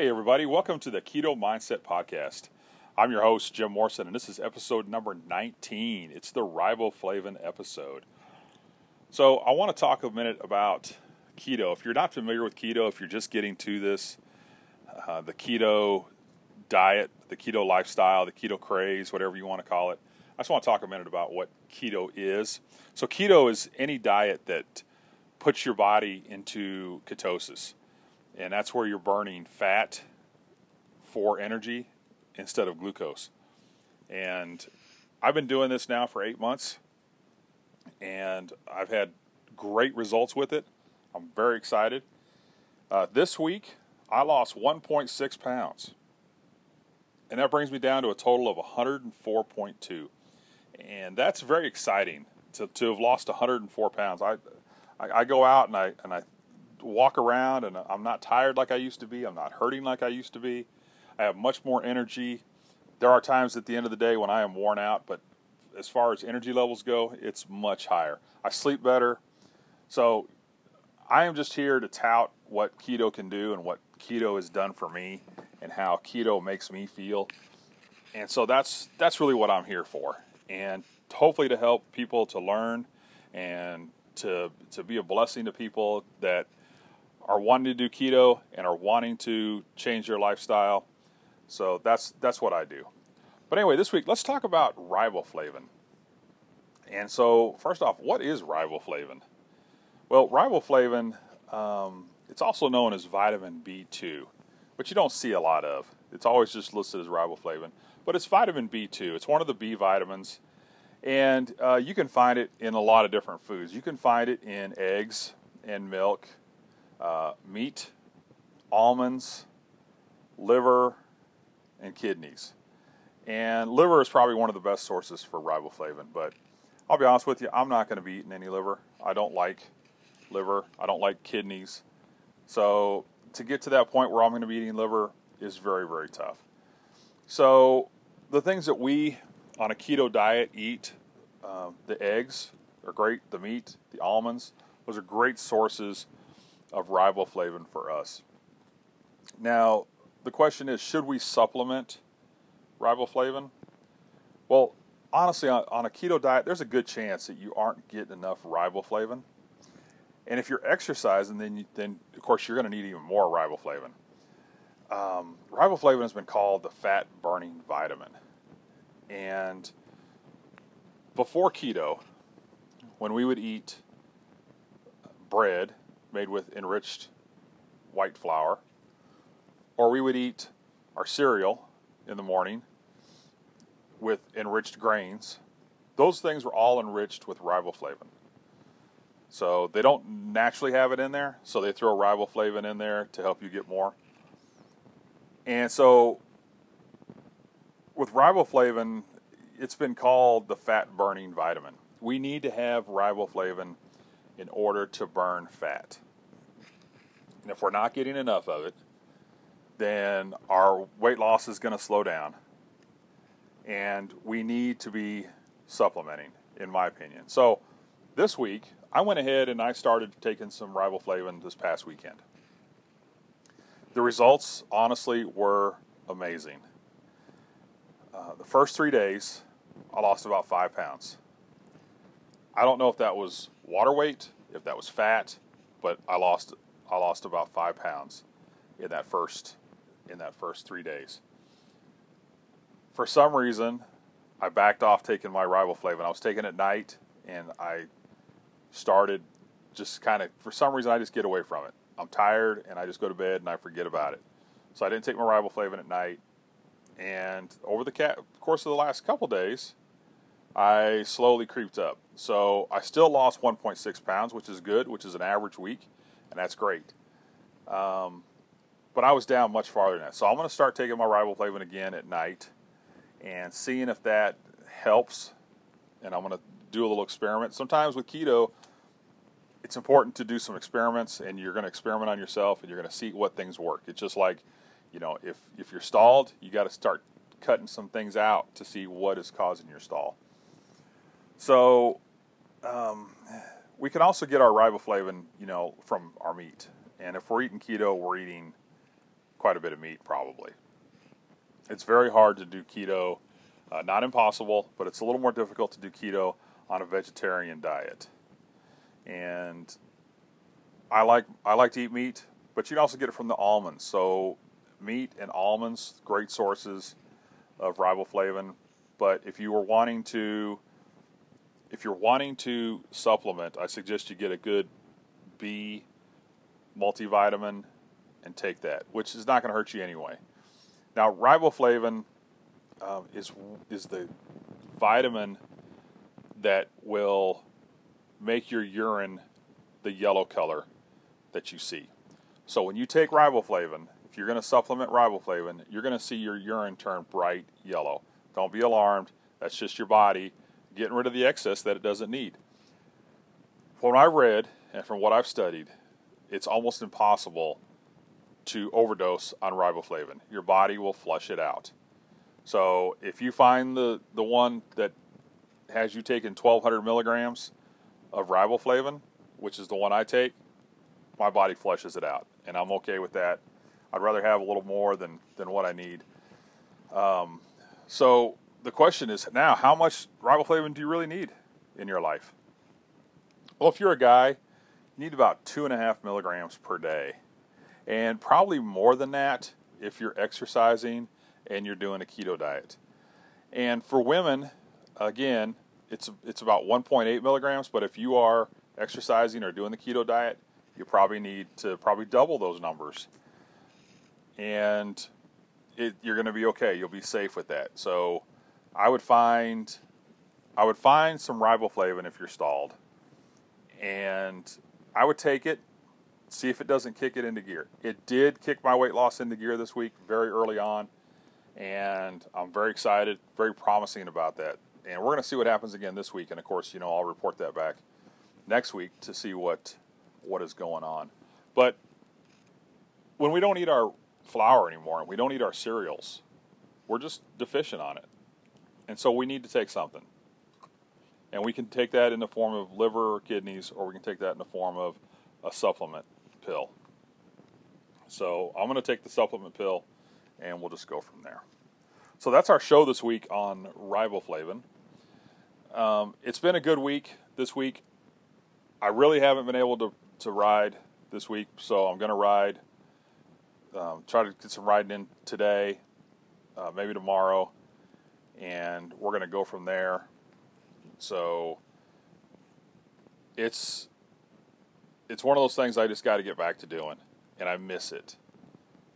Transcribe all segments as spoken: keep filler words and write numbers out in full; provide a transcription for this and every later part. Hey everybody, welcome to the Keto Mindset Podcast. I'm your host, Jim Morrison, and this is episode number nineteen. It's the riboflavin episode. So I want to talk a minute about keto. If you're not familiar with keto, if you're just getting to this, uh, the keto diet, the keto lifestyle, the keto craze, whatever you want to call it, I just want to talk a minute about what keto is. So keto is any diet that puts your body into ketosis. And that's where you're burning fat for energy instead of glucose. And I've been doing this now for eight months, and I've had great results with it. I'm very excited. Uh, this week, I lost one point six pounds. And that brings me down to a total of one hundred four point two. And that's very exciting to, to have lost one hundred four pounds. I, I, I go out and I... And I walk around and I'm not tired like I used to be. I'm not hurting like I used to be. I have much more energy. There are times at the end of the day when I am worn out, but as far as energy levels go, it's much higher. I sleep better. So I am just here to tout what keto can do and what keto has done for me and how keto makes me feel. And so that's that's really what I'm here for. And hopefully to help people to learn and to to be a blessing to people that are wanting to do keto and are wanting to change their lifestyle. So that's that's what I do. But anyway, this week, let's talk about riboflavin. And so, first off, what is riboflavin? Well, riboflavin, um, it's also known as vitamin B two, which you don't see a lot of. It's always just listed as riboflavin. But it's vitamin B two. It's one of the B vitamins. And uh, you can find it in a lot of different foods. You can find it in eggs and milk, Uh, meat, almonds, liver, and kidneys. And liver is probably one of the best sources for riboflavin, but I'll be honest with you, I'm not going to be eating any liver. I don't like liver. I don't like kidneys. So to get to that point where I'm going to be eating liver is very, very tough. So the things that we on a keto diet eat, uh, the eggs are great, the meat, the almonds, those are great sources of riboflavin for us. Now, the question is, should we supplement riboflavin? Well, honestly, on, on a keto diet, there's a good chance that you aren't getting enough riboflavin. And if you're exercising, then, you, then of course, you're going to need even more riboflavin. Um, riboflavin has been called the fat-burning vitamin. And before keto, when we would eat bread made with enriched white flour, or we would eat our cereal in the morning with enriched grains, those things were all enriched with riboflavin. So they don't naturally have it in there, so they throw riboflavin in there to help you get more. And so with riboflavin, it's been called the fat-burning vitamin. We need to have riboflavin in order to burn fat. And if we're not getting enough of it, then our weight loss is going to slow down. And we need to be supplementing, in my opinion. So this week, I went ahead and I started taking some riboflavin this past weekend. The results, honestly, were amazing. Uh, the first three days, I lost about five pounds. I don't know if that was water weight, if that was fat, but I lost I lost about five pounds in that first in that first three days. For some reason, I backed off taking my riboflavin. I was taking it at night, and I started just kind of, for some reason, I just get away from it. I'm tired, and I just go to bed, and I forget about it. So I didn't take my riboflavin at night, and over the ca- course of the last couple days, I slowly creeped up. So I still lost one point six pounds, which is good, which is an average week, and that's great. Um, but I was down much farther than that. So I'm going to start taking my riboflavin again at night and seeing if that helps. And I'm going to do a little experiment. Sometimes with keto, it's important to do some experiments, and you're going to experiment on yourself, and you're going to see what things work. It's just like, you know, if, if you're stalled, you got to start cutting some things out to see what is causing your stall. So um, we can also get our riboflavin, you know, from our meat. And if we're eating keto, we're eating quite a bit of meat probably. It's very hard to do keto. Uh, not impossible, but it's a little more difficult to do keto on a vegetarian diet. And I like I like to eat meat, but you can also get it from the almonds. So meat and almonds, great sources of riboflavin. But if you were wanting to, if you're wanting to supplement, I suggest you get a good B multivitamin and take that, which is not going to hurt you anyway. Now, riboflavin um, is is the vitamin that will make your urine the yellow color that you see. So when you take riboflavin, if you're going to supplement riboflavin, you're going to see your urine turn bright yellow. Don't be alarmed. That's just your body getting rid of the excess that it doesn't need. From what I read and from what I've studied, it's almost impossible to overdose on riboflavin. Your body will flush it out. So if you find the, the one that has you taking twelve hundred milligrams of riboflavin, which is the one I take, my body flushes it out, and I'm okay with that. I'd rather have a little more than, than what I need. Um, so the question is now, how much riboflavin do you really need in your life? Well, if you're a guy, you need about two and a half milligrams per day, and probably more than that if you're exercising and you're doing a keto diet. And for women, again, it's it's about one point eight milligrams, but if you are exercising or doing the keto diet, you probably need to probably double those numbers. And it, you're going to be okay. You'll be safe with that. So I would find I would find some riboflavin if you're stalled, and I would take it, see if it doesn't kick it into gear. It did kick my weight loss into gear this week very early on, and I'm very excited, very promising about that. And we're going to see what happens again this week. And, of course, you know, I'll report that back next week to see what what is going on. But when we don't eat our flour anymore and we don't eat our cereals, we're just deficient on it. And so we need to take something. And we can take that in the form of liver or kidneys, or we can take that in the form of a supplement pill. So I'm going to take the supplement pill, and we'll just go from there. So that's our show this week on riboflavin. Um, it's been a good week this week. I really haven't been able to, to ride this week, so I'm going to ride, um, try to get some riding in today, uh, maybe tomorrow, and we're going to go from there. So it's it's one of those things I just got to get back to doing, and I miss it.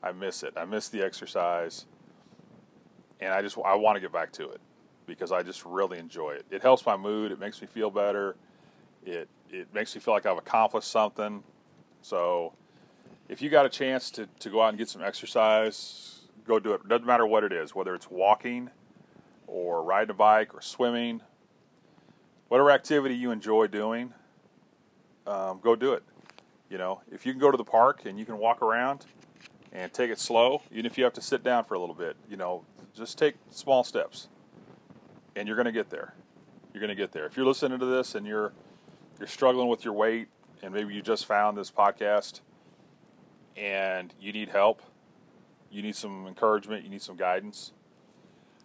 I miss it. I miss the exercise. And I just I want to get back to it because I just really enjoy it. It helps my mood. It makes me feel better. It it makes me feel like I've accomplished something. So if you got a chance to, to go out and get some exercise, go do it. It doesn't matter what it is, whether it's walking or riding a bike or swimming, whatever activity you enjoy doing, um, go do it. You know, if you can go to the park and you can walk around and take it slow, even if you have to sit down for a little bit, you know, just take small steps, and you're going to get there. You're going to get there. If you're listening to this and you're you're struggling with your weight, and maybe you just found this podcast, and you need help, you need some encouragement, you need some guidance,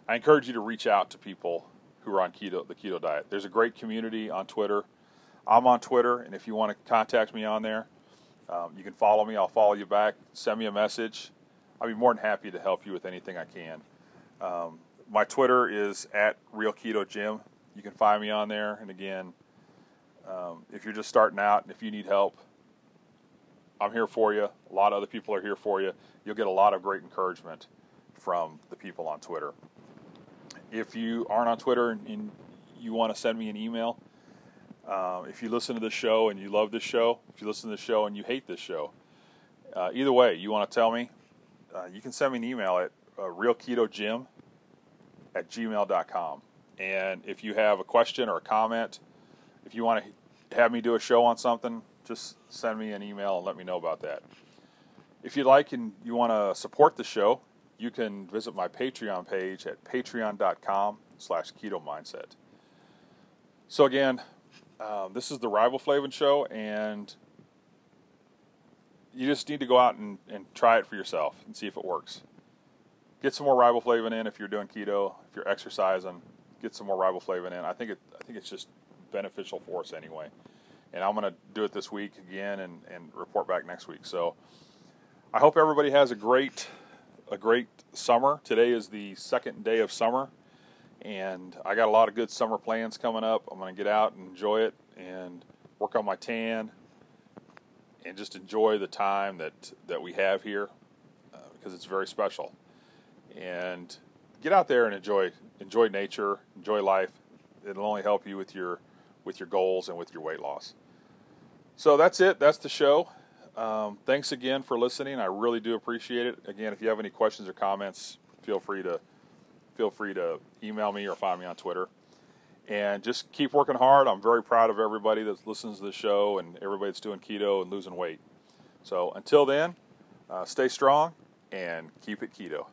I encourage you to reach out to people who are on keto, the keto diet. There's a great community on Twitter. I'm on Twitter, and if you want to contact me on there, um, you can follow me. I'll follow you back. Send me a message. I'll be more than happy to help you with anything I can. Um, my Twitter is at Real Keto Jim. You can find me on there. And again, um, if you're just starting out and if you need help, I'm here for you. A lot of other people are here for you. You'll get a lot of great encouragement from the people on Twitter. If you aren't on Twitter and, and you want to send me an email, um, if you listen to this show and you love this show, if you listen to this show and you hate this show, uh, either way, you want to tell me, uh, you can send me an email at Uh, RealKetoGym at gmail dot com. And if you have a question or a comment, if you want to have me do a show on something, just send me an email and let me know about that. If you'd like and you want to support the show, you can visit my Patreon page at patreon dot com slash keto mindset. So again, um, this is the Riboflavin Show, and you just need to go out and, and try it for yourself and see if it works. Get some more riboflavin in if you're doing keto, if you're exercising, get some more riboflavin in. I think it, I think it's just beneficial for us anyway. And I'm going to do it this week again and, and report back next week. So I hope everybody has a great a great summer. Today is the second day of summer, and I got a lot of good summer plans coming up. I'm going to get out and enjoy it and work on my tan and just enjoy the time that, that we have here uh, because it's very special. And get out there and enjoy enjoy nature, enjoy life. It'll only help you with your with your goals and with your weight loss. So that's it. That's the show. Um, thanks again for listening. I really do appreciate it. Again, if you have any questions or comments, feel free to feel free to email me or find me on Twitter. And just keep working hard. I'm very proud of everybody that listens to the show and everybody that's doing keto and losing weight. So until then, uh, stay strong and keep it keto.